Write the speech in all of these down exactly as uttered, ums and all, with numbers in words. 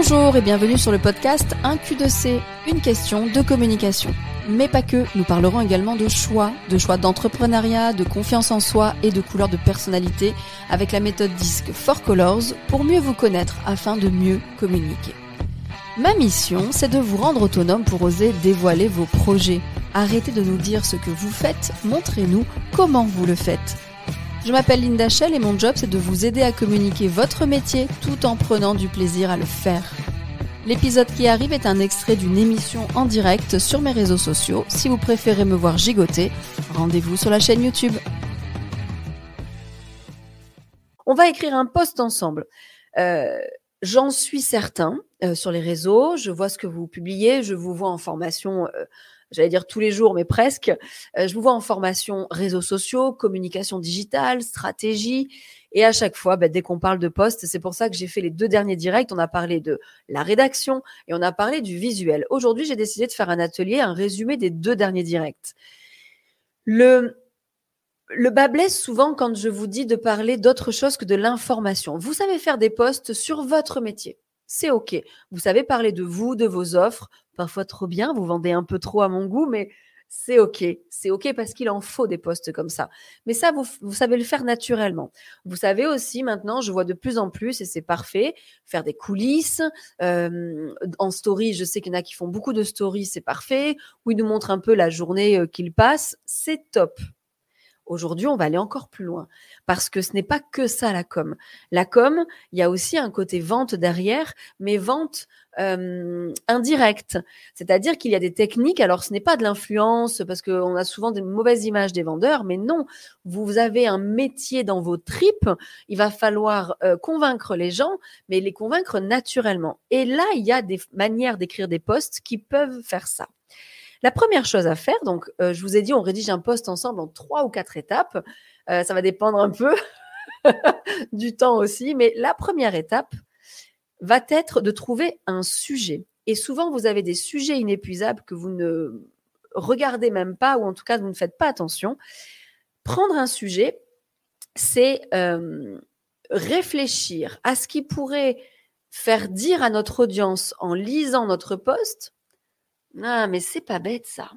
Bonjour et bienvenue sur le podcast un Q deux C, une question de communication. Mais pas que, nous parlerons également de choix, de choix d'entrepreneuriat, de confiance en soi et de couleurs de personnalité avec la méthode Disc four Colors pour mieux vous connaître afin de mieux communiquer. Ma mission, c'est de vous rendre autonome pour oser dévoiler vos projets. Arrêtez de nous dire ce que vous faites, montrez-nous comment vous le faites. Je m'appelle Linda Schell et mon job, c'est de vous aider à communiquer votre métier tout en prenant du plaisir à le faire. L'épisode qui arrive est un extrait d'une émission en direct sur mes réseaux sociaux. Si vous préférez me voir gigoter, rendez-vous sur la chaîne YouTube. On va écrire un post ensemble. Euh, j'en suis certain euh, sur les réseaux. Je vois ce que vous publiez. Je vous vois en formation... Euh, j'allais dire tous les jours, mais presque. Euh, je vous vois en formation réseaux sociaux, communication digitale, stratégie. Et à chaque fois, bah, dès qu'on parle de poste, c'est pour ça que j'ai fait les deux derniers directs. On a parlé de la rédaction et on a parlé du visuel. Aujourd'hui, j'ai décidé de faire un atelier, un résumé des deux derniers directs. Le, le bât blesse souvent quand je vous dis de parler d'autre chose que de l'information. Vous savez faire des posts sur votre métier. C'est OK. Vous savez parler de vous, de vos offres, parfois trop bien, vous vendez un peu trop à mon goût, mais c'est OK. C'est OK parce qu'il en faut des postes comme ça. Mais ça, vous, vous savez le faire naturellement. Vous savez aussi maintenant, je vois de plus en plus, et c'est parfait, faire des coulisses. Euh, en story, je sais qu'il y en a qui font beaucoup de stories, c'est parfait. Où ils nous montrent un peu la journée qu'ils passent, c'est top. Aujourd'hui, on va aller encore plus loin parce que ce n'est pas que ça la com. La com, il y a aussi un côté vente derrière, mais vente euh, indirecte. C'est-à-dire qu'il y a des techniques. Alors, ce n'est pas de l'influence parce qu'on a souvent des mauvaises images des vendeurs, mais non, vous avez un métier dans vos tripes. Il va falloir euh, convaincre les gens, mais les convaincre naturellement. Et là, il y a des manières d'écrire des posts qui peuvent faire ça. La première chose à faire, donc euh, je vous ai dit, on rédige un post ensemble en trois ou quatre étapes. Euh, ça va dépendre un peu du temps aussi, mais la première étape va être de trouver un sujet. Et souvent, vous avez des sujets inépuisables que vous ne regardez même pas ou en tout cas, vous ne faites pas attention. Prendre un sujet, c'est euh, réfléchir à ce qui pourrait faire dire à notre audience en lisant notre post. Ah, mais c'est pas bête ça.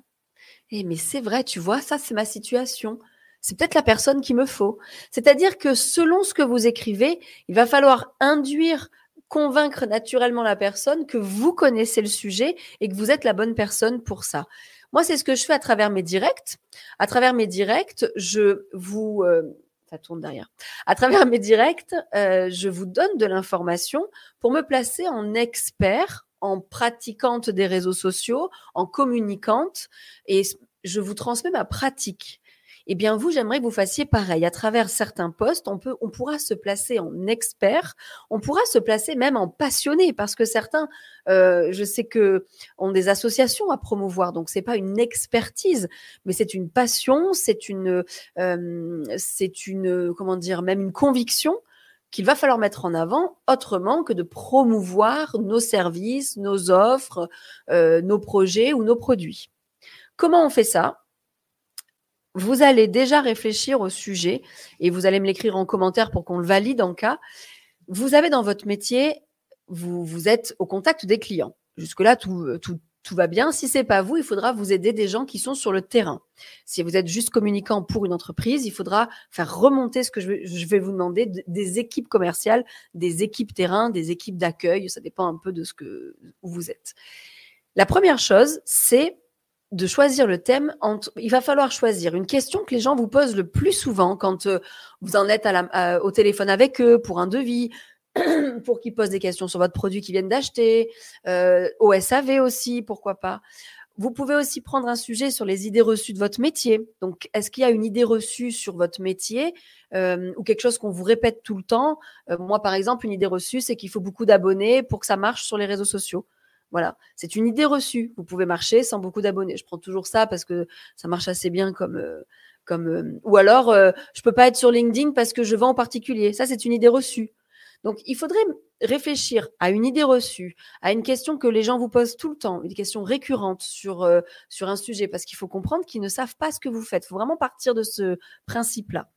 Eh, mais c'est vrai, tu vois, ça c'est ma situation. C'est peut-être la personne qu'il me faut. C'est-à-dire que selon ce que vous écrivez, il va falloir induire, convaincre naturellement la personne que vous connaissez le sujet et que vous êtes la bonne personne pour ça. Moi, c'est ce que je fais à travers mes directs. À travers mes directs, je vous... Euh, ça tourne derrière. À travers mes directs, euh, je vous donne de l'information pour me placer en expert en pratiquante des réseaux sociaux, en communicante, et je vous transmets ma pratique. Eh bien, vous, j'aimerais que vous fassiez pareil. À travers certains posts, on peut, on pourra se placer en expert, on pourra se placer même en passionné, parce que certains, euh, je sais que ont des associations à promouvoir, donc c'est pas une expertise, mais c'est une passion, c'est une, euh, c'est une, comment dire, même une conviction qu'il va falloir mettre en avant autrement que de promouvoir nos services, nos offres, euh, nos projets ou nos produits. Comment on fait ça ? Vous allez déjà réfléchir au sujet et vous allez me l'écrire en commentaire pour qu'on le valide en cas. Vous avez dans votre métier, vous, vous êtes au contact des clients. Jusque-là, tout, tout, tout va bien. Si ce n'est pas vous, il faudra vous aider des gens qui sont sur le terrain. Si vous êtes juste communicant pour une entreprise, il faudra faire remonter ce que je vais vous demander des équipes commerciales, des équipes terrain, des équipes d'accueil. Ça dépend un peu de ce que, où vous êtes. La première chose, c'est de choisir le thème. Entre, il va falloir choisir une question que les gens vous posent le plus souvent quand vous en êtes à la, à, au téléphone avec eux pour un devis, pour qu'ils posent des questions sur votre produit qu'ils viennent d'acheter, euh, au S A V aussi, pourquoi pas. Vous pouvez aussi prendre un sujet sur les idées reçues de votre métier. Donc, est-ce qu'il y a une idée reçue sur votre métier euh, ou quelque chose qu'on vous répète tout le temps ? euh, Moi, par exemple, une idée reçue, c'est qu'il faut beaucoup d'abonnés pour que ça marche sur les réseaux sociaux. Voilà, c'est une idée reçue. Vous pouvez marcher sans beaucoup d'abonnés. Je prends toujours ça parce que ça marche assez bien comme… Euh, comme euh, ou alors, euh, je ne peux pas être sur LinkedIn parce que je vends en particulier. Ça, c'est une idée reçue. Donc, il faudrait réfléchir à une idée reçue, à une question que les gens vous posent tout le temps, une question récurrente sur, euh, sur un sujet, parce qu'il faut comprendre qu'ils ne savent pas ce que vous faites. Il faut vraiment partir de ce principe-là.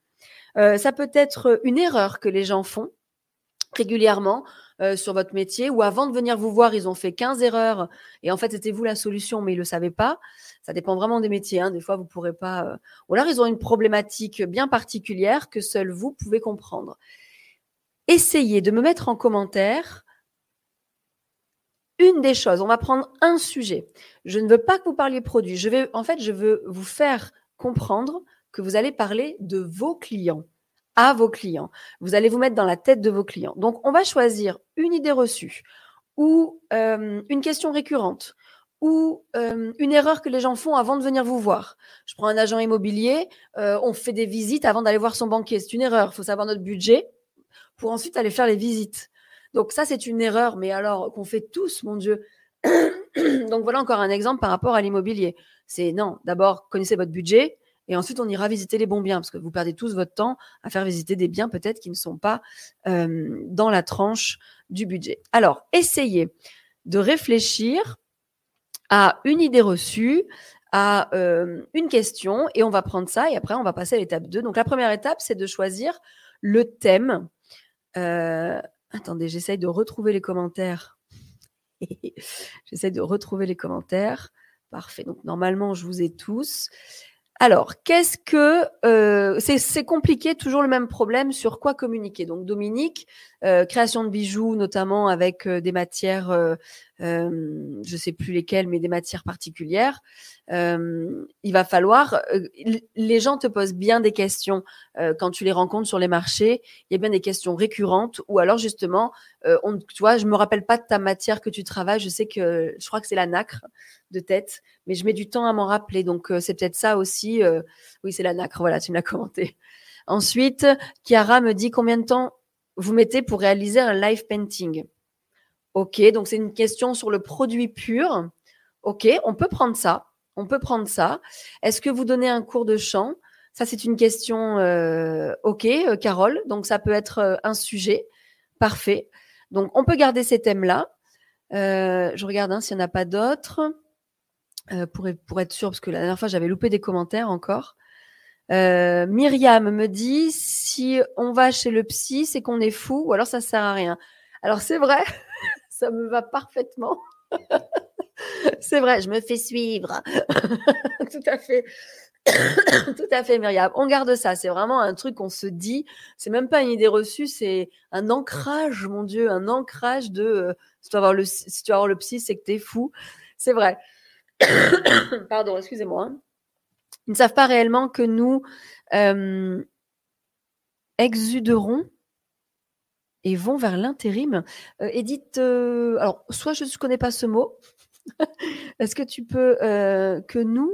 Euh, ça peut être une erreur que les gens font, régulièrement euh, sur votre métier, ou avant de venir vous voir, ils ont fait quinze erreurs et en fait, c'était vous la solution, mais ils ne le savaient pas. Ça dépend vraiment des métiers. Hein. Des fois, vous ne pourrez pas… Euh... Ou alors, ils ont une problématique bien particulière que seul vous pouvez comprendre. Essayez de me mettre en commentaire… Une des choses, on va prendre un sujet. Je ne veux pas que vous parliez produit. Je vais, en fait, je veux vous faire comprendre que vous allez parler de vos clients, à vos clients. Vous allez vous mettre dans la tête de vos clients. Donc, on va choisir une idée reçue ou euh, une question récurrente ou euh, une erreur que les gens font avant de venir vous voir. Je prends un agent immobilier, euh, on fait des visites avant d'aller voir son banquier. C'est une erreur. Il faut savoir notre budget pour ensuite aller faire les visites. Donc, ça, c'est une erreur, mais alors qu'on fait tous, mon Dieu. Donc, voilà encore un exemple par rapport à l'immobilier. C'est non, d'abord, connaissez votre budget et ensuite, on ira visiter les bons biens parce que vous perdez tous votre temps à faire visiter des biens peut-être qui ne sont pas euh, dans la tranche du budget. Alors, essayez de réfléchir à une idée reçue, à euh, une question et on va prendre ça et après, on va passer à l'étape deux. Donc, la première étape, c'est de choisir le thème. Euh, Attendez, j'essaye de retrouver les commentaires. j'essaye de retrouver les commentaires. Parfait. Donc, normalement, je vous ai tous. Alors, qu'est-ce que… Euh, c'est, c'est compliqué, toujours le même problème, sur quoi communiquer. Donc, Dominique, euh, création de bijoux, notamment avec euh, des matières, euh, euh, je ne sais plus lesquelles, mais des matières particulières. Euh, il va falloir… Euh, les gens te posent bien des questions euh, quand tu les rencontres sur les marchés. Il y a bien des questions récurrentes ou alors, justement, euh, on, tu vois, je ne me rappelle pas de ta matière que tu travailles. Je sais que… Je crois que c'est la nacre de tête, mais je mets du temps à m'en rappeler. Donc, euh, c'est peut-être ça aussi. Euh, oui, c'est la nacre, voilà, tu me l'as commenté. Ensuite, Chiara me dit combien de temps vous mettez pour réaliser un live painting. Ok, donc c'est une question sur le produit pur. Ok, on peut prendre ça. On peut prendre ça. Est-ce que vous donnez un cours de chant? Ça, c'est une question, euh, ok, euh, Carole. Donc, ça peut être euh, un sujet. Parfait. Donc, on peut garder ces thèmes-là. Euh, je regarde hein, s'il n'y en a pas d'autres. Euh, pour, pour être sûre, parce que la dernière fois, j'avais loupé des commentaires encore. Euh, Myriam me dit, si on va chez le psy, c'est qu'on est fou, ou alors ça ne sert à rien. Alors, c'est vrai, ça me va parfaitement. C'est vrai, je me fais suivre. Tout à fait. Tout à fait, Myriam. On garde ça. C'est vraiment un truc qu'on se dit. C'est même pas une idée reçue, c'est un ancrage, mon Dieu, un ancrage de euh, si tu vas voir le, si tu vas voir le psy, c'est que tu es fou. C'est vrai. Pardon, excusez-moi. Ils ne savent pas réellement que nous euh, exuderons et vont vers l'intérim. Euh, Edith, euh, alors, soit je ne connais pas ce mot. Est-ce que tu peux euh, que nous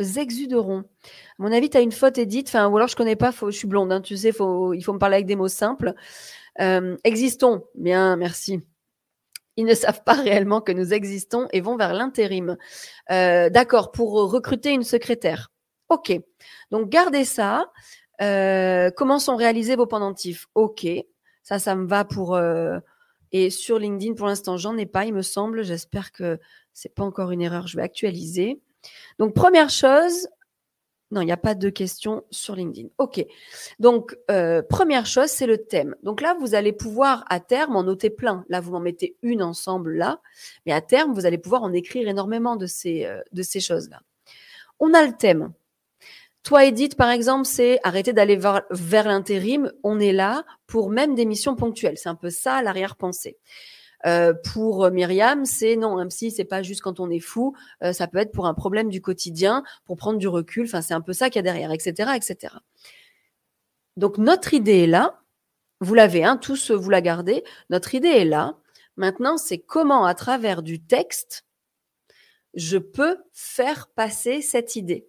exuderons? À mon avis, tu as une faute, Edith. Enfin, ou alors, je ne connais pas, faut, je suis blonde. Hein, tu sais, faut, il faut me parler avec des mots simples. Euh, existons. Bien, merci. Ils ne savent pas réellement que nous existons et vont vers l'intérim. Euh, d'accord, pour recruter une secrétaire. Ok, donc gardez ça. Euh, comment sont réalisés vos pendentifs? Ok, ça, ça me va pour… Euh... Et sur LinkedIn, pour l'instant, j'en ai pas, il me semble. J'espère que c'est pas encore une erreur. Je vais actualiser. Donc, première chose… Non, il n'y a pas de questions sur LinkedIn. Ok, donc euh, première chose, c'est le thème. Donc là, vous allez pouvoir à terme en noter plein. Là, vous m'en mettez une ensemble là, mais à terme, vous allez pouvoir en écrire énormément de ces, euh, de ces choses-là. On a le thème. Toi, Edith, par exemple, c'est arrêter d'aller vers, vers l'intérim. On est là pour même des missions ponctuelles. C'est un peu ça l'arrière-pensée. Euh, pour Myriam, c'est non, un psy, c'est pas juste quand on est fou, euh, ça peut être pour un problème du quotidien, pour prendre du recul, enfin, c'est un peu ça qu'il y a derrière, et cetera, et cetera. Donc, notre idée est là, vous l'avez, hein, tous vous la gardez, notre idée est là, maintenant, c'est comment, à travers du texte, je peux faire passer cette idée,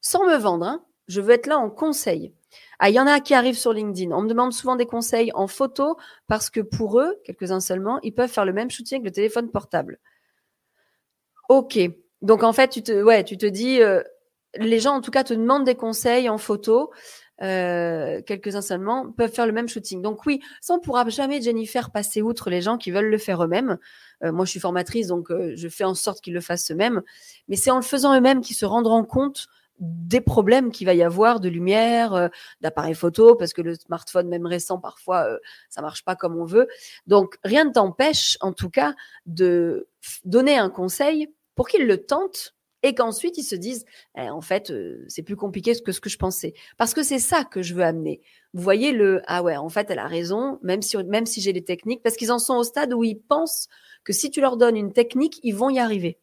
sans me vendre, hein, je veux être là en conseil. Ah, il y en a qui arrivent sur LinkedIn. On me demande souvent des conseils en photo parce que pour eux, quelques-uns seulement, ils peuvent faire le même shooting avec le téléphone portable. Ok. Donc, en fait, tu te, ouais, tu te dis… Euh, les gens, en tout cas, te demandent des conseils en photo. Euh, quelques-uns seulement peuvent faire le même shooting. Donc, oui, ça, on ne pourra jamais, Jennifer, passer outre les gens qui veulent le faire eux-mêmes. Euh, moi, je suis formatrice, donc euh, je fais en sorte qu'ils le fassent eux-mêmes. Mais c'est en le faisant eux-mêmes qu'ils se rendront compte des problèmes qu'il va y avoir de lumière, euh, d'appareil photo, parce que le smartphone, même récent, parfois, euh, ça marche pas comme on veut. Donc, rien ne t'empêche, en tout cas, de f- donner un conseil pour qu'il le tente et qu'ensuite, ils se disent eh, « En fait, euh, c'est plus compliqué que ce que je pensais. » Parce que c'est ça que je veux amener. Vous voyez le « Ah ouais, en fait, elle a raison, même si, même si j'ai les techniques. » Parce qu'ils en sont au stade où ils pensent que si tu leur donnes une technique, ils vont y arriver.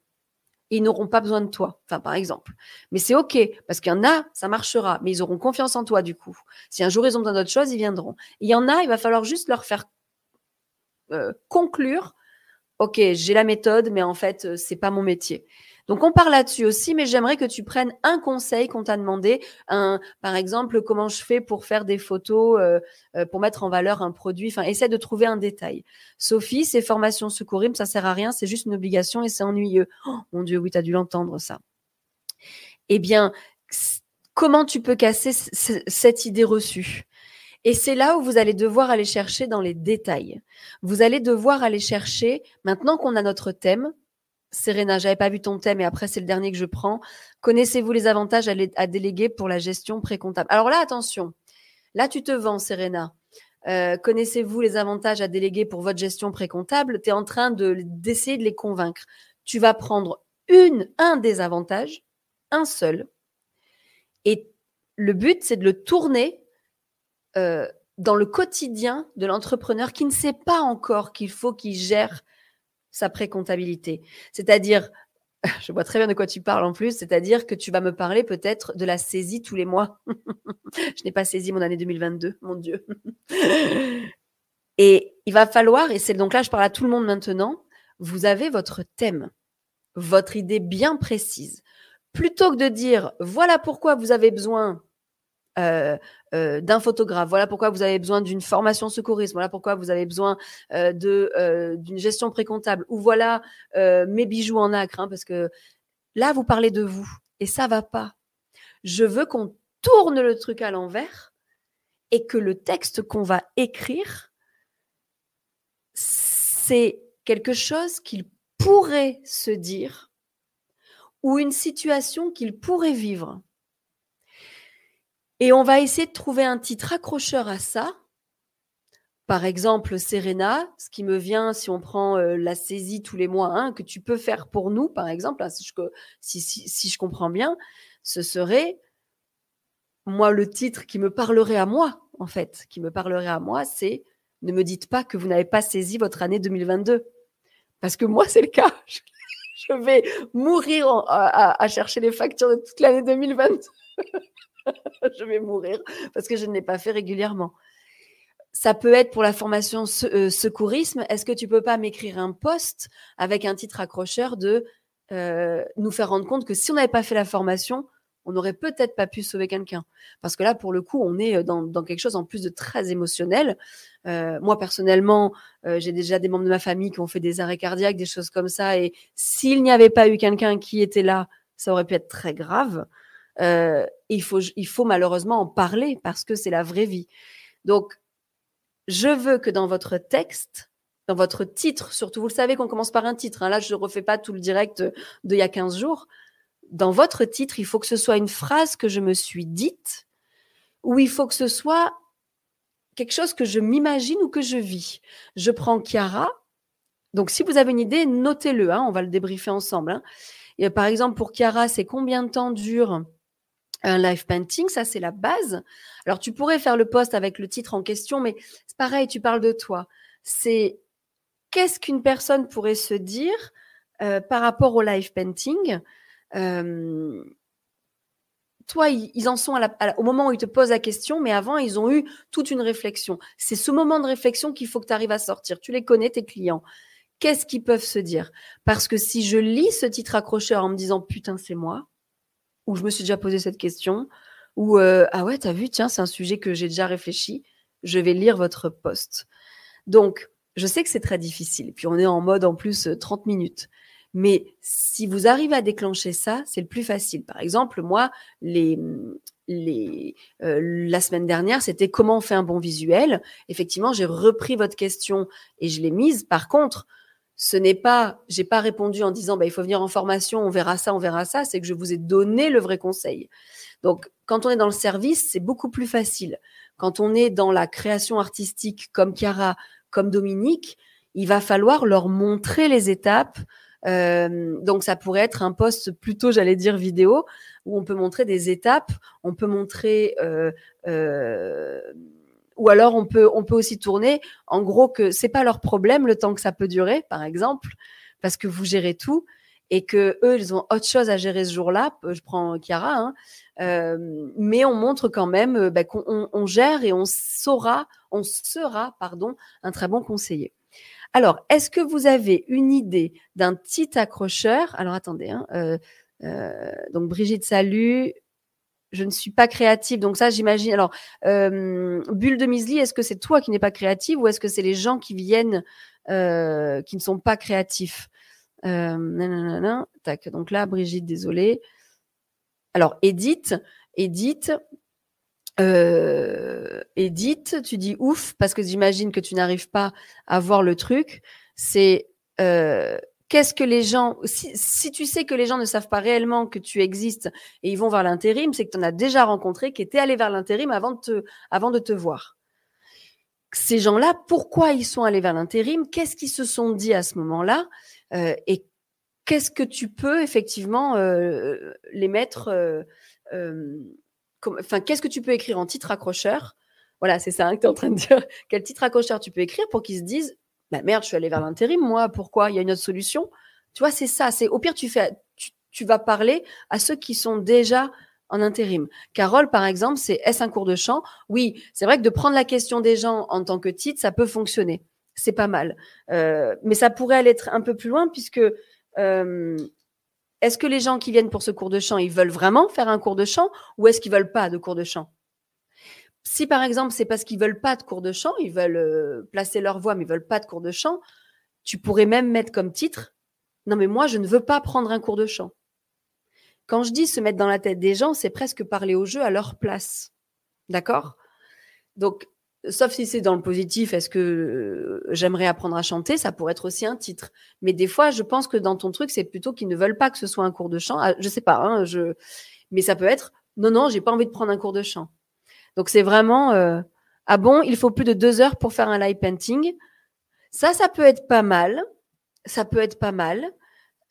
Ils n'auront pas besoin de toi, enfin par exemple. Mais c'est OK, parce qu'il y en a, ça marchera, mais ils auront confiance en toi du coup. Si un jour ils ont besoin d'autre chose, ils viendront. Il y en a, il va falloir juste leur faire euh, conclure « OK, j'ai la méthode, mais en fait, c'est pas mon métier. » Donc, on part là-dessus aussi, mais j'aimerais que tu prennes un conseil qu'on t'a demandé. Un, par exemple, comment je fais pour faire des photos, euh, euh, pour mettre en valeur un produit. Enfin, essaie de trouver un détail. Sophie, ces formations Secourim, ça sert à rien, c'est juste une obligation et c'est ennuyeux. Oh, mon Dieu, oui, tu as dû l'entendre, ça. Eh bien, c- comment tu peux casser c- c- cette idée reçue ? Et c'est là où vous allez devoir aller chercher dans les détails. Vous allez devoir aller chercher, maintenant qu'on a notre thème, Serena, j'avais pas vu ton thème et après c'est le dernier que je prends. Connaissez-vous les avantages à, les, à déléguer pour la gestion pré-comptable ? Alors là, attention, là tu te vends, Serena. Euh, connaissez-vous les avantages à déléguer pour votre gestion pré-comptable ? Tu es en train de, d'essayer de les convaincre. Tu vas prendre une, un des avantages, un seul, et le but c'est de le tourner euh, dans le quotidien de l'entrepreneur qui ne sait pas encore qu'il faut qu'il gère sa pré-comptabilité. C'est-à-dire, je vois très bien de quoi tu parles en plus, c'est-à-dire que tu vas me parler peut-être de la saisie tous les mois. Je n'ai pas saisi mon année deux mille vingt-deux, mon Dieu. Et il va falloir, et c'est donc là, je parle à tout le monde maintenant, vous avez votre thème, votre idée bien précise. Plutôt que de dire, voilà pourquoi vous avez besoin Euh, euh, d'un photographe, voilà pourquoi vous avez besoin d'une formation secourisme, voilà pourquoi vous avez besoin euh, de, euh, d'une gestion pré-comptable, ou voilà euh, mes bijoux en nacre, hein, parce que là, vous parlez de vous, et ça va pas. Je veux qu'on tourne le truc à l'envers et que le texte qu'on va écrire, c'est quelque chose qu'il pourrait se dire ou une situation qu'il pourrait vivre. Et on va essayer de trouver un titre accrocheur à ça. Par exemple, Serena, ce qui me vient, si on prend euh, la saisie tous les mois, hein, que tu peux faire pour nous, par exemple, hein, si, je, si, si, si je comprends bien, ce serait, moi, le titre qui me parlerait à moi, en fait, qui me parlerait à moi, c'est « Ne me dites pas que vous n'avez pas saisi votre année deux mille vingt-deux ». Parce que moi, c'est le cas. Je, je vais mourir en, à, à chercher les factures de toute l'année deux mille vingt-deux. Je vais mourir parce que je ne l'ai pas fait régulièrement. Ça peut être pour la formation euh, secourisme. Est-ce que tu peux pas m'écrire un post avec un titre accrocheur de euh, nous faire rendre compte que si on n'avait pas fait la formation, on n'aurait peut-être pas pu sauver quelqu'un. Parce que là, pour le coup, on est dans, dans quelque chose en plus de très émotionnel. Euh, moi, personnellement, euh, j'ai déjà des membres de ma famille qui ont fait des arrêts cardiaques, des choses comme ça. Et s'il n'y avait pas eu quelqu'un qui était là, ça aurait pu être très grave. Euh, il faut, il faut malheureusement en parler parce que c'est la vraie vie. Donc, je veux que dans votre texte, dans votre titre, surtout, vous le savez qu'on commence par un titre. Hein, là, je ne refais pas tout le direct d'il y a quinze jours. Dans votre titre, il faut que ce soit une phrase que je me suis dite ou il faut que ce soit quelque chose que je m'imagine ou que je vis. Je prends Chiara. Donc, si vous avez une idée, notez-le. Hein, on va le débriefer ensemble. Hein. Et, par exemple, pour Chiara, c'est combien de temps dure un live painting, ça c'est la base. Alors tu pourrais faire le post avec le titre en question, mais c'est pareil, tu parles de toi. C'est qu'est-ce qu'une personne pourrait se dire euh, par rapport au live painting. euh, Toi, ils, ils en sont à la, à, au moment où ils te posent la question, mais avant, ils ont eu toute une réflexion. C'est ce moment de réflexion qu'il faut que tu arrives à sortir. Tu les connais, tes clients. Qu'est-ce qu'ils peuvent se dire ? Parce que si je lis ce titre accrocheur en me disant « Putain, c'est moi », où je me suis déjà posé cette question, ou euh, « Ah ouais, t'as vu, tiens, c'est un sujet que j'ai déjà réfléchi, je vais lire votre post. » Donc, je sais que c'est très difficile, et puis on est en mode en plus trente minutes. Mais si vous arrivez à déclencher ça, c'est le plus facile. Par exemple, moi, les, les, euh, la semaine dernière, c'était « Comment on fait un bon visuel ?» Effectivement, j'ai repris votre question et je l'ai mise. Par contre, Ce n'est pas, j'ai pas répondu en disant, bah, il faut venir en formation, on verra ça, on verra ça. C'est que je vous ai donné le vrai conseil. Donc, quand on est dans le service, c'est beaucoup plus facile. Quand on est dans la création artistique, comme Chiara, comme Dominique, il va falloir leur montrer les étapes. Euh, donc, ça pourrait être un post plutôt, j'allais dire, vidéo, où on peut montrer des étapes, on peut montrer... Euh, euh, Ou alors, on peut, on peut aussi tourner, en gros, que c'est pas leur problème le temps que ça peut durer, par exemple, parce que vous gérez tout et que eux, ils ont autre chose à gérer ce jour-là. Je prends Chiara, hein, euh, mais on montre quand même bah, qu'on on, on gère et on saura, on sera, pardon, un très bon conseiller. Alors, est-ce que vous avez une idée d'un petit accrocheur? Alors, attendez, hein, euh, euh, donc Brigitte, salut. Je ne suis pas créative, donc ça, j'imagine. Alors, euh, Bulle de Misli, est-ce que c'est toi qui n'es pas créative ou est-ce que c'est les gens qui viennent, euh, qui ne sont pas créatifs? euh, nanana, tac. Donc là, Brigitte, désolée. Alors, Edith, Edith, euh, Edith, tu dis ouf, parce que j'imagine que tu n'arrives pas à voir le truc. C'est... Euh, Qu'est-ce que les gens, si, si tu sais que les gens ne savent pas réellement que tu existes et ils vont vers l'intérim, c'est que tu en as déjà rencontré, qui étaient allés vers l'intérim avant de te, avant de te voir. Ces gens-là, pourquoi ils sont allés vers l'intérim? Qu'est-ce qu'ils se sont dit à ce moment-là? euh, Et qu'est-ce que tu peux effectivement euh, les mettre, euh, euh, comme, enfin, qu'est-ce que tu peux écrire en titre accrocheur? Voilà, c'est ça hein, que tu es en train de dire. Quel titre accrocheur tu peux écrire pour qu'ils se disent bah merde, je suis allée vers l'intérim, moi, pourquoi? Il y a une autre solution. Tu vois, c'est ça. C'est, au pire, tu, fais, tu, tu vas parler à ceux qui sont déjà en intérim. Carole, par exemple, c'est est-ce un cours de chant? Oui, c'est vrai que de prendre la question des gens en tant que titre, ça peut fonctionner. C'est pas mal. Euh, mais ça pourrait aller être un peu plus loin puisque euh, est-ce que les gens qui viennent pour ce cours de chant, ils veulent vraiment faire un cours de chant ou est-ce qu'ils veulent pas de cours de chant? Si, par exemple, c'est parce qu'ils ne veulent pas de cours de chant, ils veulent euh, placer leur voix, mais ils ne veulent pas de cours de chant, tu pourrais même mettre comme titre « Non, mais moi, je ne veux pas prendre un cours de chant. » Quand je dis se mettre dans la tête des gens, c'est presque parler au jeu à leur place. D'accord? Donc, sauf si c'est dans le positif, est-ce que euh, j'aimerais apprendre à chanter? Ça pourrait être aussi un titre. Mais des fois, je pense que dans ton truc, c'est plutôt qu'ils ne veulent pas que ce soit un cours de chant. Ah, je ne sais pas, hein, je... mais ça peut être « Non, non, je n'ai pas envie de prendre un cours de chant. » Donc, c'est vraiment, euh, ah bon, il faut plus de deux heures pour faire un live painting. Ça, ça peut être pas mal. Ça peut être pas mal.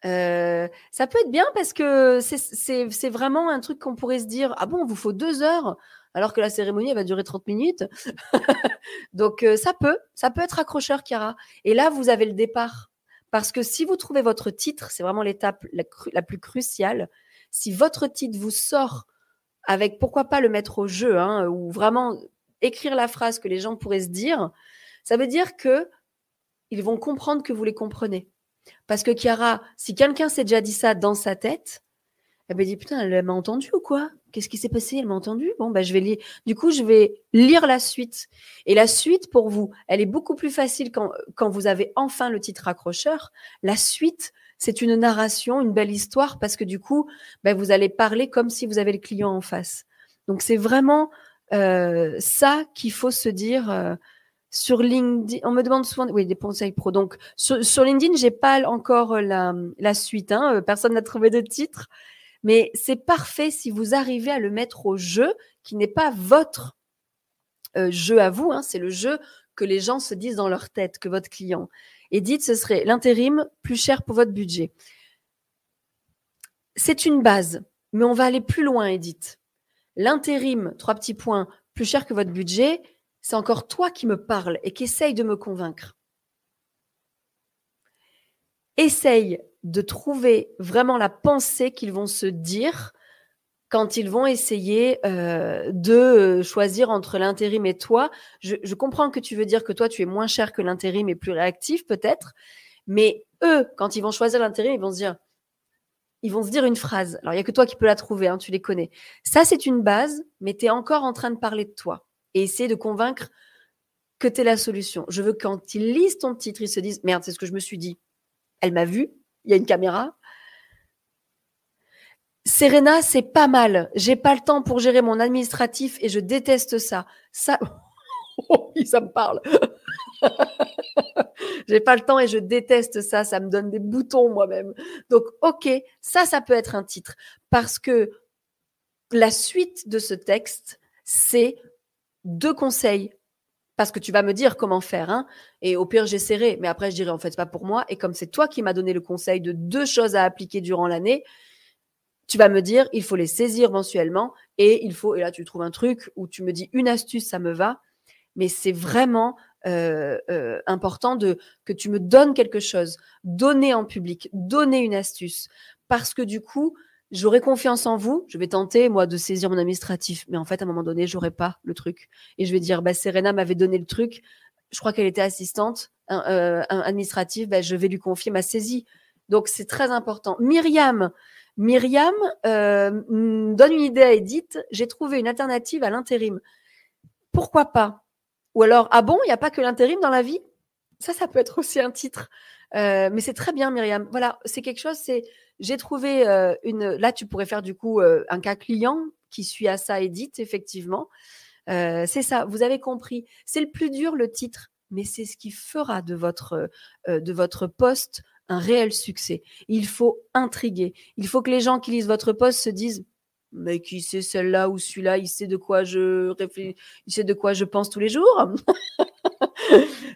Euh, ça peut être bien parce que c'est, c'est, c'est vraiment un truc qu'on pourrait se dire, ah bon, il vous faut deux heures alors que la cérémonie, elle va durer trente minutes. Donc, euh, ça peut. Ça peut être accrocheur, Chiara. Et là, vous avez le départ. Parce que si vous trouvez votre titre, c'est vraiment l'étape la, cru, la plus cruciale. Si votre titre vous sort avec pourquoi pas le mettre au jeu, hein, ou vraiment écrire la phrase que les gens pourraient se dire, ça veut dire qu'ils vont comprendre que vous les comprenez. Parce que Chiara, si quelqu'un s'est déjà dit ça dans sa tête, elle me dit « Putain, elle m'a entendu ou quoi? Qu'est-ce qui s'est passé? Elle m'a entendu? Bon, bah, je vais lire. » Du coup, je vais lire la suite. Et la suite, pour vous, elle est beaucoup plus facile quand, quand vous avez enfin le titre accrocheur. La suite, c'est une narration, une belle histoire, parce que du coup, ben, vous allez parler comme si vous avez le client en face. Donc, c'est vraiment euh, ça qu'il faut se dire euh, sur LinkedIn. On me demande souvent oui, des conseils pro. Donc, sur, sur LinkedIn, je n'ai pas encore la, la suite. Hein, personne n'a trouvé de titre. Mais c'est parfait si vous arrivez à le mettre au jeu, qui n'est pas votre euh, jeu à vous. Hein, c'est le jeu que les gens se disent dans leur tête, que votre client... Et dites, ce serait l'intérim plus cher pour votre budget. C'est une base, mais on va aller plus loin, Edith. L'intérim, trois petits points, plus cher que votre budget, c'est encore toi qui me parles et qui essaye de me convaincre. Essaye de trouver vraiment la pensée qu'ils vont se dire quand ils vont essayer euh, de choisir entre l'intérim et toi. Je, je comprends que tu veux dire que toi, tu es moins cher que l'intérim et plus réactif peut-être, mais eux, quand ils vont choisir l'intérim, ils vont se dire, ils vont se dire une phrase. Alors, il n'y a que toi qui peux la trouver, hein, tu les connais. Ça, c'est une base, mais tu es encore en train de parler de toi et essayer de convaincre que tu es la solution. Je veux que quand ils lisent ton titre, ils se disent, merde, c'est ce que je me suis dit. Elle m'a vu, il y a une caméra. Serena, c'est pas mal. J'ai pas le temps pour gérer mon administratif et je déteste ça. Ça, ça me parle. j'ai pas le temps et je déteste ça, ça me donne des boutons moi-même. Donc, ok, ça, ça peut être un titre, parce que la suite de ce texte, c'est deux conseils, parce que tu vas me dire comment faire, hein, et au pire, j'essaierai, mais après, je dirai, en fait, c'est pas pour moi, et comme c'est toi qui m'as donné le conseil de deux choses à appliquer durant l'année, tu vas me dire, il faut les saisir mensuellement, et il faut, et là, tu trouves un truc où tu me dis une astuce, ça me va, mais c'est vraiment euh, euh, important de, que tu me donnes quelque chose, donner en public, donner une astuce, parce que du coup, j'aurai confiance en vous, je vais tenter, moi, de saisir mon administratif, mais en fait, à un moment donné, j'aurai pas le truc, et je vais dire, bah, Serena m'avait donné le truc, je crois qu'elle était assistante un, euh, un administrative, bah, je vais lui confier ma saisie, donc c'est très important. Myriam, Myriam euh, donne une idée à Edith, j'ai trouvé une alternative à l'intérim. Pourquoi pas? Ou alors, ah bon, il n'y a pas que l'intérim dans la vie? Ça, ça peut être aussi un titre. Euh, mais c'est très bien, Myriam. Voilà, c'est quelque chose, c'est j'ai trouvé euh, une... Là, tu pourrais faire du coup euh, un cas client qui suit à ça, Edith, effectivement. Euh, c'est ça, vous avez compris. C'est le plus dur, le titre, mais c'est ce qui fera de votre, euh, de votre poste un réel succès. Il faut intriguer. Il faut que les gens qui lisent votre post se disent « Mais qui c'est celle-là ou celui-là? Il sait de quoi je réfléchis, il sait de quoi je pense tous les jours. »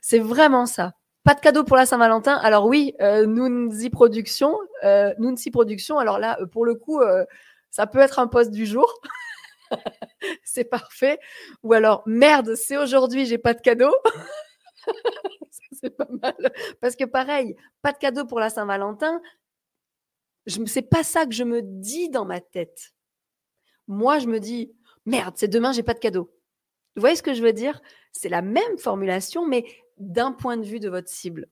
C'est vraiment ça. Pas de cadeau pour la Saint-Valentin. Alors oui, euh, Nounzi Productions. Euh, Nounzi Productions, alors là, pour le coup, euh, ça peut être un post du jour. C'est parfait. Ou alors « Merde, c'est aujourd'hui, j'ai pas de cadeau. » C'est pas mal. Parce que pareil, pas de cadeau pour la Saint-Valentin. C'est pas ça que je me dis dans ma tête. Moi, je me dis, merde, c'est demain, j'ai pas de cadeau. Vous voyez ce que je veux dire? C'est la même formulation, mais d'un point de vue de votre cible.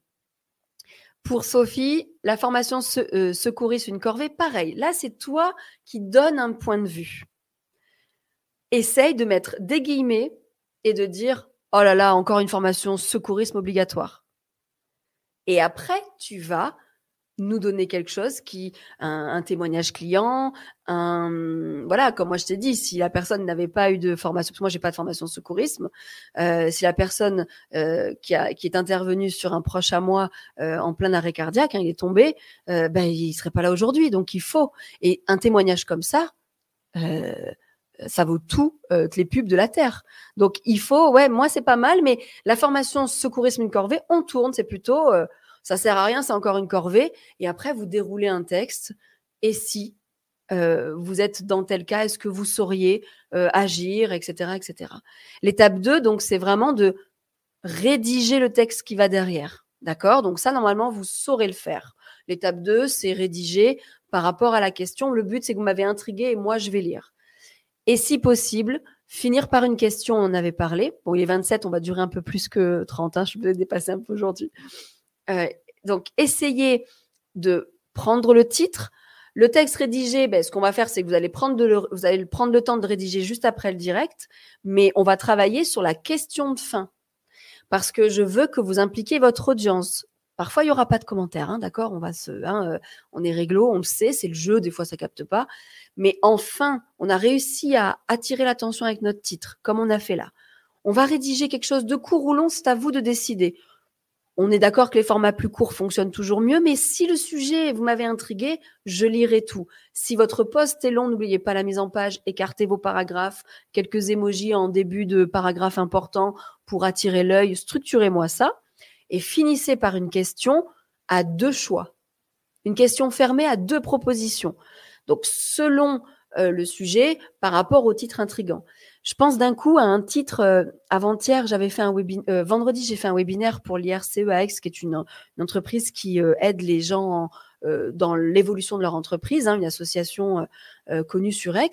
Pour Sophie, la formation se, euh, secouriste une corvée, pareil. Là, c'est toi qui donnes un point de vue. Essaye de mettre des guillemets et de dire, oh là là, encore une formation secourisme obligatoire. Et après, tu vas nous donner quelque chose qui, un, un témoignage client, un, voilà, comme moi je t'ai dit, si la personne n'avait pas eu de formation, parce que moi j'ai pas de formation secourisme, euh, si la personne euh, qui, a, qui est intervenue sur un proche à moi euh, en plein arrêt cardiaque, hein, il est tombé, euh, ben il serait pas là aujourd'hui, donc il faut. Et un témoignage comme ça, euh, ça vaut tout euh, que les pubs de la terre. Donc il faut, ouais, moi c'est pas mal, mais la formation secourisme une corvée, on tourne, c'est plutôt, euh, ça sert à rien, c'est encore une corvée. Et après vous déroulez un texte. Et si euh, vous êtes dans tel cas, est-ce que vous sauriez euh, agir, et cetera, et cetera. L'étape deux, donc c'est vraiment de rédiger le texte qui va derrière, d'accord? Donc ça normalement vous saurez le faire. L'étape deux, c'est rédiger par rapport à la question. Le but c'est que vous m'avez intrigué et moi je vais lire. Et si possible, finir par une question, on en avait parlé. Bon, il est vingt-sept, on va durer un peu plus que trente. Hein, je suis peut-être dépassée un peu aujourd'hui. Euh, donc, essayez de prendre le titre. Le texte rédigé, ben, ce qu'on va faire, c'est que vous allez, prendre de le, vous allez prendre le temps de rédiger juste après le direct. Mais on va travailler sur la question de fin. Parce que je veux que vous impliquiez votre audience. Parfois, il n'y aura pas de commentaires, hein, d'accord, on, va se, hein, euh, on est réglo, on le sait, c'est le jeu, des fois, ça ne capte pas. Mais enfin, on a réussi à attirer l'attention avec notre titre, comme on a fait là. On va rédiger quelque chose de court ou long, c'est à vous de décider. On est d'accord que les formats plus courts fonctionnent toujours mieux, mais si le sujet, vous m'avez intrigué, je lirai tout. Si votre post est long, n'oubliez pas la mise en page, écartez vos paragraphes, quelques émojis en début de paragraphe important pour attirer l'œil, structurez-moi ça. Et finissez par une question à deux choix. Une question fermée à deux propositions. Donc, selon euh, le sujet, par rapport au titre intriguant. Je pense d'un coup à un titre, euh, avant-hier, j'avais fait un webinaire, euh, vendredi, j'ai fait un webinaire pour l'I R C E à Aix, qui est une, une entreprise qui euh, aide les gens en, euh, dans l'évolution de leur entreprise, hein, une association euh, euh, connue sur Aix.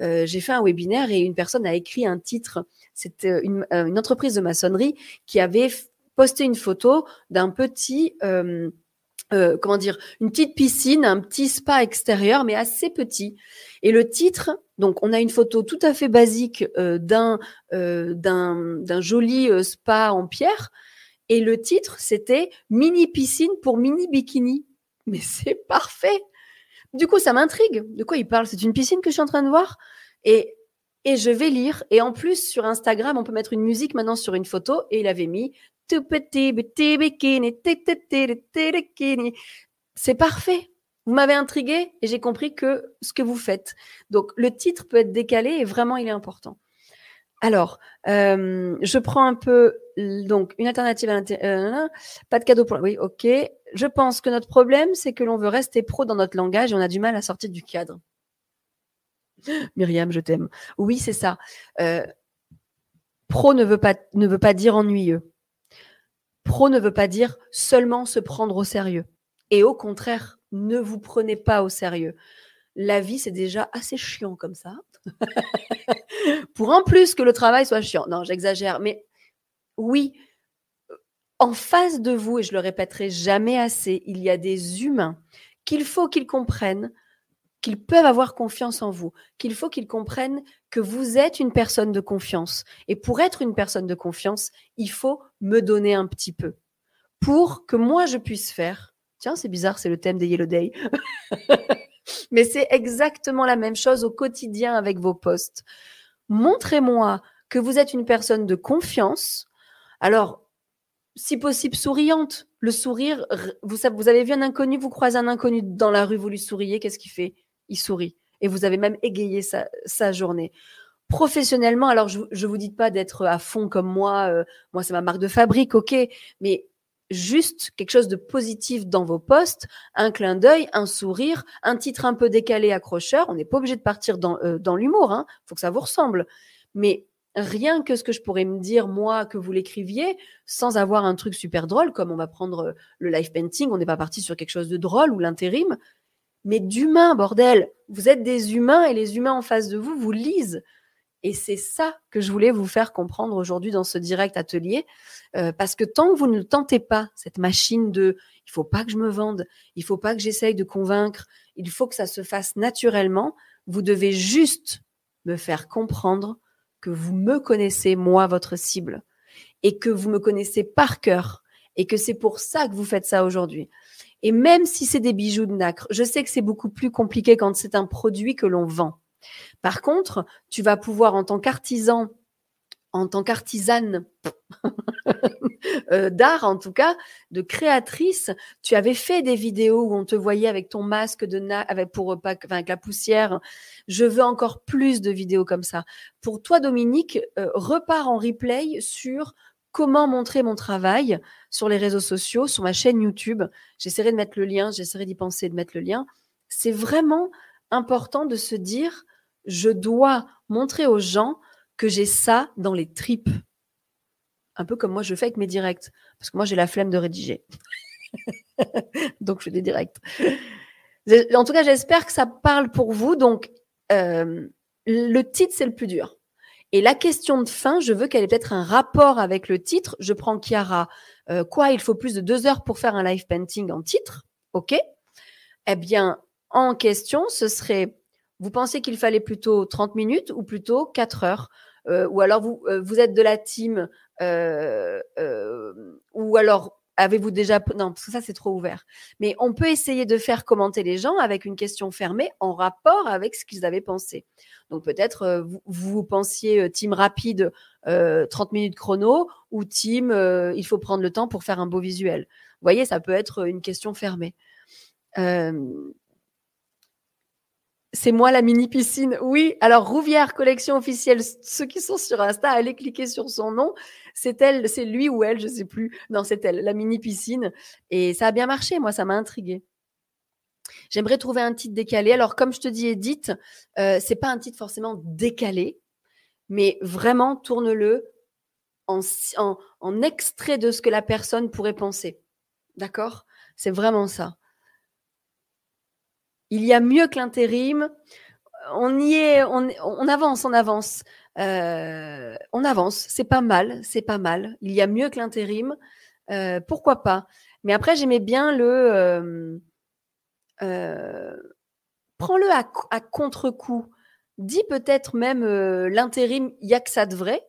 Euh, j'ai fait un webinaire et une personne a écrit un titre. C'était une, euh, une entreprise de maçonnerie qui avait poster une photo d'un petit, euh, euh, comment dire, une petite piscine, un petit spa extérieur, mais assez petit. Et le titre, donc on a une photo tout à fait basique euh, d'un, euh, d'un, d'un joli euh, spa en pierre. Et le titre, c'était « Mini piscine pour mini bikini ». Mais c'est parfait. Du coup, ça m'intrigue. De quoi il parle? C'est une piscine que je suis en train de voir. Et... Et je vais lire. Et en plus, sur Instagram, on peut mettre une musique maintenant sur une photo. Et il avait mis tout petit, petit bikini, petit, petit, petit bikini. C'est parfait. Vous m'avez intrigué et j'ai compris que ce que vous faites. Donc, le titre peut être décalé et vraiment, il est important. Alors, euh, je prends un peu, donc, une alternative à l'intérieur. Euh, pas de cadeau pour... Oui, ok. Je pense que notre problème, c'est que l'on veut rester pro dans notre langage et on a du mal à sortir du cadre. Myriam, je t'aime. Oui, c'est ça. Euh, pro ne veut pas, ne veut pas dire ennuyeux. Pro ne veut pas dire seulement se prendre au sérieux. Et au contraire, ne vous prenez pas au sérieux. La vie, c'est déjà assez chiant comme ça. Pour en plus que le travail soit chiant. Non, j'exagère. Mais oui, en face de vous, et je le répéterai jamais assez, il y a des humains qu'il faut qu'ils comprennent, qu'ils peuvent avoir confiance en vous, qu'il faut qu'ils comprennent que vous êtes une personne de confiance. Et pour être une personne de confiance, il faut me donner un petit peu. Pour que moi, je puisse faire. Tiens, c'est bizarre, c'est le thème des Yellow Day. Mais c'est exactement la même chose au quotidien avec vos posts. Montrez-moi que vous êtes une personne de confiance. Alors, si possible, souriante. Le sourire, vous, vous avez vu un inconnu, vous croisez un inconnu dans la rue, vous lui souriez, qu'est-ce qu'il fait? Il sourit. Et vous avez même égayé sa, sa journée. Professionnellement, alors je ne vous dis pas d'être à fond comme moi. Euh, moi, c'est ma marque de fabrique, ok. Mais... juste quelque chose de positif dans vos posts, un clin d'œil, un sourire, un titre un peu décalé, accrocheur. On n'est pas obligé de partir dans, euh, dans l'humour, hein. Faut que ça vous ressemble. Mais rien que ce que je pourrais me dire, moi, que vous l'écriviez, sans avoir un truc super drôle, comme on va prendre le live painting, on n'est pas parti sur quelque chose de drôle ou l'intérim, mais d'humain, bordel. Vous êtes des humains et les humains en face de vous vous lisent. Et c'est ça que je voulais vous faire comprendre aujourd'hui dans ce direct atelier. Euh, parce que tant que vous ne tentez pas cette machine de « il faut pas que je me vende, il faut pas que j'essaye de convaincre, il faut que ça se fasse naturellement », vous devez juste me faire comprendre que vous me connaissez, moi, votre cible, et que vous me connaissez par cœur, et que c'est pour ça que vous faites ça aujourd'hui. Et même si c'est des bijoux de nacre, je sais que c'est beaucoup plus compliqué quand c'est un produit que l'on vend. Par contre, tu vas pouvoir en tant qu'artisan, en tant qu'artisane d'art en tout cas, de créatrice, tu avais fait des vidéos où on te voyait avec ton masque de na- avec, pour, pas, enfin, avec la poussière. Je veux encore plus de vidéos comme ça. Pour toi, Dominique, euh, repars en replay sur comment montrer mon travail sur les réseaux sociaux, sur ma chaîne YouTube. J'essaierai de mettre le lien, j'essaierai d'y penser, de mettre le lien. C'est vraiment... important de se dire, je dois montrer aux gens que j'ai ça dans les tripes. Un peu comme moi, je fais avec mes directs. Parce que moi, j'ai la flemme de rédiger. Donc, je fais des directs. En tout cas, j'espère que ça parle pour vous. Donc, euh, le titre, c'est le plus dur. Et la question de fin, je veux qu'elle ait peut-être un rapport avec le titre. Je prends Chiara. Euh, quoi, il faut plus de deux heures pour faire un live painting en titre. OK. Eh bien... en question, ce serait, vous pensez qu'il fallait plutôt trente minutes ou plutôt quatre heures euh, ou alors vous, euh, vous êtes de la team euh, euh, ou alors avez-vous déjà… Non, parce que ça, c'est trop ouvert. Mais on peut essayer de faire commenter les gens avec une question fermée en rapport avec ce qu'ils avaient pensé. Donc, peut-être euh, vous, vous pensiez team rapide, euh, trente minutes chrono ou team euh, il faut prendre le temps pour faire un beau visuel. Vous voyez, ça peut être une question fermée. Euh, C'est moi la mini piscine. Oui, alors Rouvière, collection officielle. Ceux qui sont sur Insta, allez cliquer sur son nom. C'est elle, c'est lui ou elle, je ne sais plus. Non, c'est elle, la mini piscine. Et ça a bien marché, moi, ça m'a intriguée. J'aimerais trouver un titre décalé. Alors, comme je te dis, Edith, euh, ce n'est pas un titre forcément décalé, mais vraiment, tourne-le en, en, en extrait de ce que la personne pourrait penser. D'accord? C'est vraiment ça. Il y a mieux que l'intérim. On y est, on, on avance, on avance. Euh, on avance, c'est pas mal, c'est pas mal. Il y a mieux que l'intérim. Euh, pourquoi pas? Mais après, j'aimais bien le... Euh, euh, prends-le à, à contre-coup. Dis peut-être même euh, l'intérim, il n'y a que ça de vrai,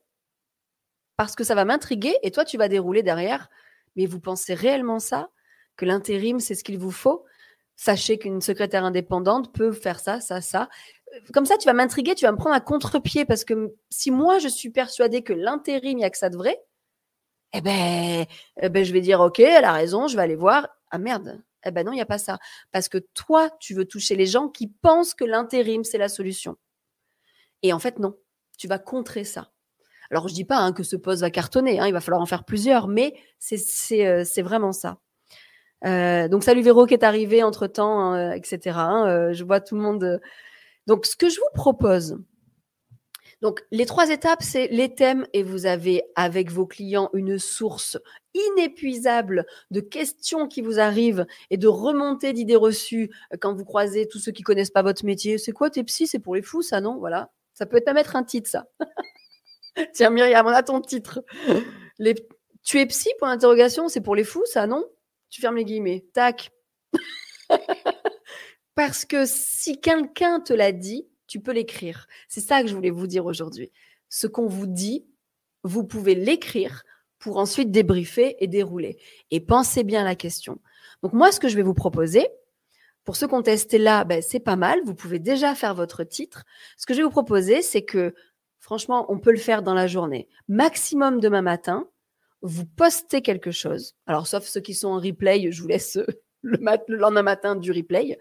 parce que ça va m'intriguer et toi, tu vas dérouler derrière. Mais vous pensez réellement ça? Que l'intérim, c'est ce qu'il vous faut? Sachez qu'une secrétaire indépendante peut faire ça, ça, ça. Comme ça, tu vas m'intriguer, tu vas me prendre à contre-pied parce que si moi, je suis persuadée que l'intérim, il n'y a que ça de vrai, eh ben, eh ben, je vais dire, ok, elle a raison, je vais aller voir. Ah merde, eh ben non, il n'y a pas ça. Parce que toi, tu veux toucher les gens qui pensent que l'intérim, c'est la solution. Et en fait, non, tu vas contrer ça. Alors, je ne dis pas hein, que ce poste va cartonner, hein, il va falloir en faire plusieurs, mais c'est, c'est, euh, c'est vraiment ça. Euh, donc, salut Véro qui est arrivé entre-temps, euh, et cetera. Hein, euh, je vois tout le monde. Euh... Donc, ce que je vous propose, donc les trois étapes, c'est les thèmes et vous avez avec vos clients une source inépuisable de questions qui vous arrivent et de remontées d'idées reçues quand vous croisez tous ceux qui ne connaissent pas votre métier. C'est quoi tes psys? C'est pour les fous, ça, non? Voilà. Ça peut être à mettre un titre, ça. Tiens, Myriam, on a ton titre. Les... Tu es psy, point d'interrogation, c'est pour les fous, ça, non? Tu fermes les guillemets. Tac. Parce que si quelqu'un te l'a dit, tu peux l'écrire. C'est ça que je voulais vous dire aujourd'hui. Ce qu'on vous dit, vous pouvez l'écrire pour ensuite débriefer et dérouler. Et pensez bien à la question. Donc moi, ce que je vais vous proposer, pour ceux qui ont testé là, ben, c'est pas mal. Vous pouvez déjà faire votre titre. Ce que je vais vous proposer, c'est que franchement, on peut le faire dans la journée. Maximum demain matin, vous postez quelque chose. Alors, sauf ceux qui sont en replay, je vous laisse le, mat- le lendemain matin du replay.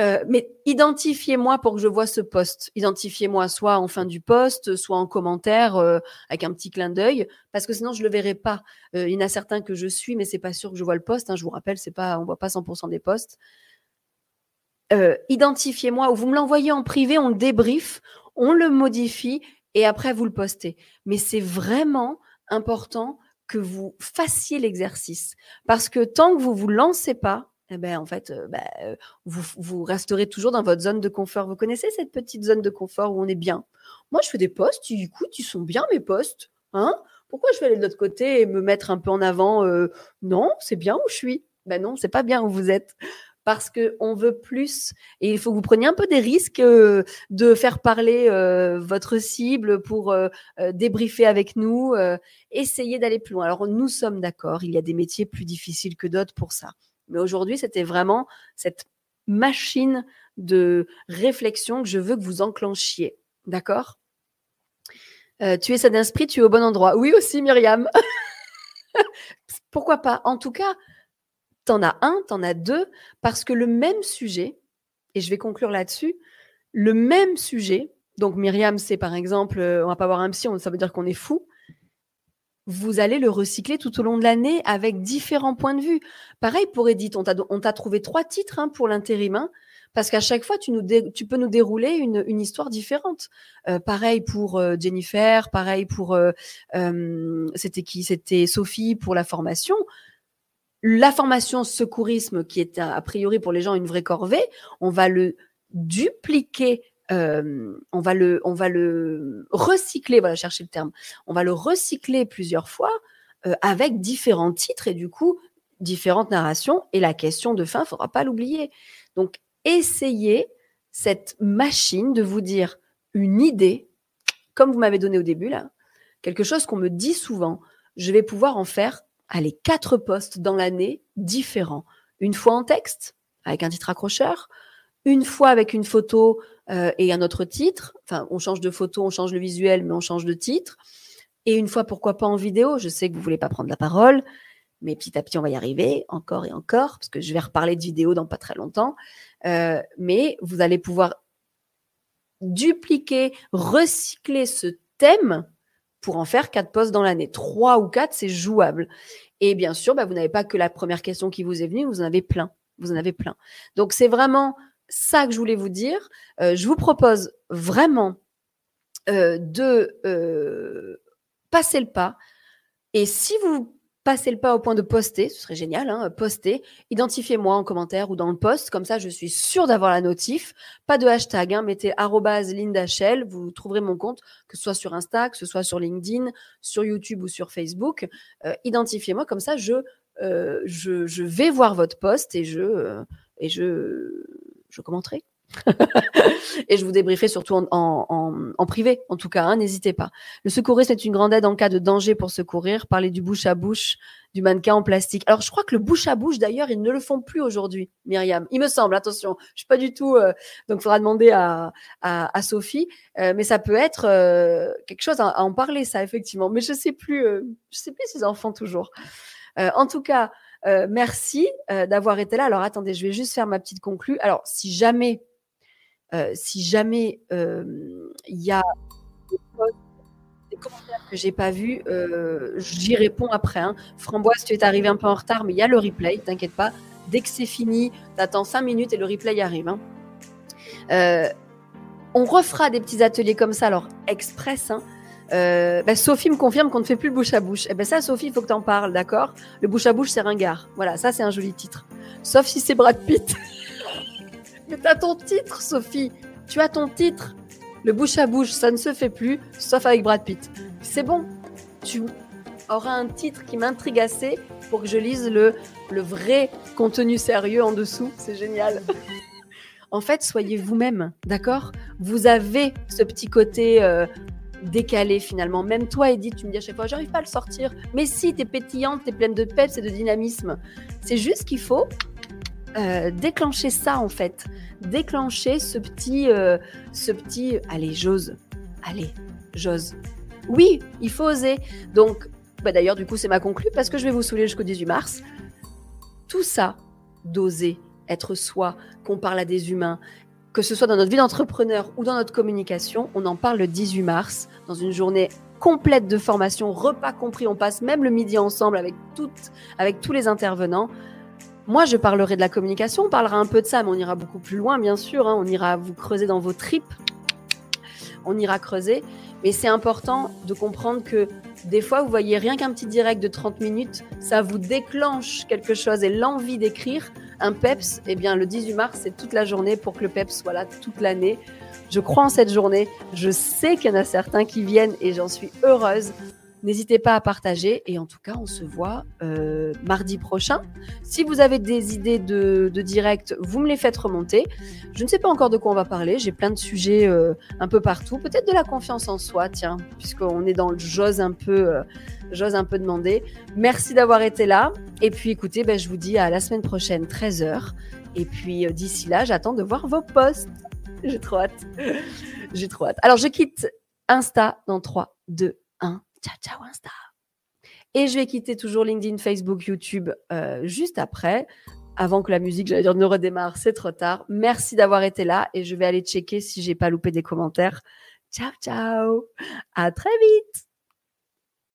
Euh, mais identifiez-moi pour que je vois ce post. Identifiez-moi soit en fin du post, soit en commentaire euh, avec un petit clin d'œil, parce que sinon, je ne le verrai pas. Euh, il y en a certains que je suis, mais ce n'est pas sûr que je vois le post. Hein. Je vous rappelle, c'est pas, on ne voit pas cent pour cent des posts. Euh, identifiez-moi ou vous me l'envoyez en privé, on le débrief, on le modifie et après, vous le postez. Mais c'est vraiment important que vous fassiez l'exercice parce que tant que vous ne vous lancez pas, eh ben, en fait, euh, bah, vous, vous resterez toujours dans votre zone de confort. Vous connaissez cette petite zone de confort où on est bien? Moi, je fais des posts, du coup, ils sont bien mes posts. Hein, pourquoi je vais aller de l'autre côté et me mettre un peu en avant? euh, Non, c'est bien où je suis. Ben non, c'est pas bien où vous êtes. Parce qu'on veut plus et il faut que vous preniez un peu des risques euh, de faire parler euh, votre cible pour euh, euh, débriefer avec nous, euh, essayer d'aller plus loin. Alors, nous sommes d'accord, il y a des métiers plus difficiles que d'autres pour ça. Mais aujourd'hui, c'était vraiment cette machine de réflexion que je veux que vous enclenchiez, d'accord? euh, Tu es sain d'esprit, tu es au bon endroit. Oui aussi, Myriam. Pourquoi pas? En tout cas, t'en as un, t'en as deux, parce que le même sujet, et je vais conclure là-dessus, le même sujet, donc Myriam, c'est par exemple, on va pas avoir un psy, ça veut dire qu'on est fou, vous allez le recycler tout au long de l'année avec différents points de vue. Pareil pour Edith, on t'a, on t'a trouvé trois titres hein, pour l'intérim, hein, parce qu'à chaque fois, tu, nous dé, tu peux nous dérouler une, une histoire différente. Euh, pareil pour euh, Jennifer, pareil pour, euh, euh, c'était qui? C'était Sophie pour la formation. La formation secourisme, qui est a priori pour les gens une vraie corvée, on va le dupliquer, euh, on va le, on va le recycler, voilà, chercher le terme, on va le recycler plusieurs fois euh, avec différents titres et du coup, différentes narrations. Et la question de fin, il ne faudra pas l'oublier. Donc, essayez cette machine de vous dire une idée, comme vous m'avez donné au début, là, quelque chose qu'on me dit souvent, je vais pouvoir en faire allez, quatre posts dans l'année différents. Une fois en texte, avec un titre accrocheur, une fois avec une photo euh, et un autre titre. Enfin, on change de photo, on change le visuel, mais on change de titre. Et une fois, pourquoi pas en vidéo. Je sais que vous ne voulez pas prendre la parole, mais petit à petit, on va y arriver, encore et encore, parce que je vais reparler de vidéo dans pas très longtemps. Euh, mais vous allez pouvoir dupliquer, recycler ce thème pour en faire quatre posts dans l'année. Trois ou quatre, c'est jouable. Et bien sûr, bah, vous n'avez pas que la première question qui vous est venue, vous en avez plein. Vous en avez plein. Donc, c'est vraiment ça que je voulais vous dire. Euh, je vous propose vraiment euh, de euh, passer le pas. Et si vous passez le pas au point de poster, ce serait génial, hein, poster, identifiez-moi en commentaire ou dans le post, comme ça, je suis sûre d'avoir la notif. Pas de hashtag, hein, mettez arrobase Linda Schell, vous trouverez mon compte, que ce soit sur Insta, que ce soit sur LinkedIn, sur YouTube ou sur Facebook. Euh, identifiez-moi, comme ça, je, euh, je, je vais voir votre post et je, euh, et je, je commenterai. et je vous débrieferai surtout en, en, en, en privé, en tout cas, hein, n'hésitez pas. Le secourisme est une grande aide en cas de danger pour secourir. Parler du bouche à bouche, du mannequin en plastique. Alors, je crois que le bouche à bouche, d'ailleurs, ils ne le font plus aujourd'hui, Myriam. Il me semble, attention, je ne suis pas du tout… Euh, donc, il faudra demander à, à, à Sophie. Euh, mais ça peut être euh, quelque chose à, à en parler, ça, effectivement. Mais je ne sais plus, euh, je sais plus ces enfants toujours. Euh, en tout cas, euh, merci euh, d'avoir été là. Alors, attendez, je vais juste faire ma petite conclue. Alors, si jamais… Euh, si jamais il euh, y a des, posts, des commentaires que je n'ai pas vus, euh, j'y réponds après. Hein. Framboise, tu es arrivé un peu en retard, mais il y a le replay, t'inquiète pas. Dès que c'est fini, tu attends cinq minutes et le replay arrive. Hein. Euh, on refera des petits ateliers comme ça, alors express. Hein. Euh, bah, Sophie me confirme qu'on ne fait plus le bouche à bouche. Eh ben ça, Sophie, il faut que tu en parles, d'accord? Le bouche à bouche, c'est ringard. Voilà, ça, c'est un joli titre. Sauf si c'est Brad Pitt. Mais t'as ton titre, Sophie. Tu as ton titre. Le bouche à bouche, ça ne se fait plus, sauf avec Brad Pitt. C'est bon. Tu auras un titre qui m'intrigue assez pour que je lise le, le vrai contenu sérieux en dessous. C'est génial. En fait, soyez vous-même, d'accord? Vous avez ce petit côté euh, décalé, finalement. Même toi, Edith, tu me dis à chaque fois, j'arrive pas à le sortir. Mais si, t'es pétillante, t'es pleine de peps et de dynamisme. C'est juste qu'il faut... Euh, déclencher ça en fait, déclencher ce petit, euh, ce petit, allez j'ose, allez j'ose. Oui, il faut oser. Donc, bah d'ailleurs du coup c'est ma conclue parce que je vais vous saouler jusqu'au dix-huit mars. Tout ça, d'oser, être soi, qu'on parle à des humains, que ce soit dans notre vie d'entrepreneur ou dans notre communication, on en parle le dix-huit mars dans une journée complète de formation, repas compris, on passe même le midi ensemble avec toutes, avec tous les intervenants. Moi, je parlerai de la communication, on parlera un peu de ça, mais on ira beaucoup plus loin, bien sûr. Hein. On ira vous creuser dans vos tripes, on ira creuser. Mais c'est important de comprendre que des fois, vous voyez rien qu'un petit direct de trente minutes, ça vous déclenche quelque chose et l'envie d'écrire. Un peps, eh bien, le dix-huit mars, c'est toute la journée pour que le peps soit là toute l'année. Je crois en cette journée, je sais qu'il y en a certains qui viennent et j'en suis heureuse. N'hésitez pas à partager et en tout cas, on se voit euh, mardi prochain. Si vous avez des idées de, de direct, vous me les faites remonter. Je ne sais pas encore de quoi on va parler. J'ai plein de sujets euh, un peu partout. Peut-être de la confiance en soi, tiens, puisqu'on est dans le j'ose un peu, euh, j'ose un peu demander. Merci d'avoir été là. Et puis, écoutez, ben, je vous dis à la semaine prochaine, treize heures. Et puis, euh, d'ici là, j'attends de voir vos posts. J'ai trop hâte. J'ai trop hâte. Alors, je quitte Insta dans trois, deux, un. Ciao, ciao Insta. Et je vais quitter toujours LinkedIn, Facebook, YouTube euh, juste après. Avant que la musique, j'allais dire, ne redémarre, c'est trop tard. Merci d'avoir été là et je vais aller checker si j'ai pas loupé des commentaires. Ciao, ciao. À très vite.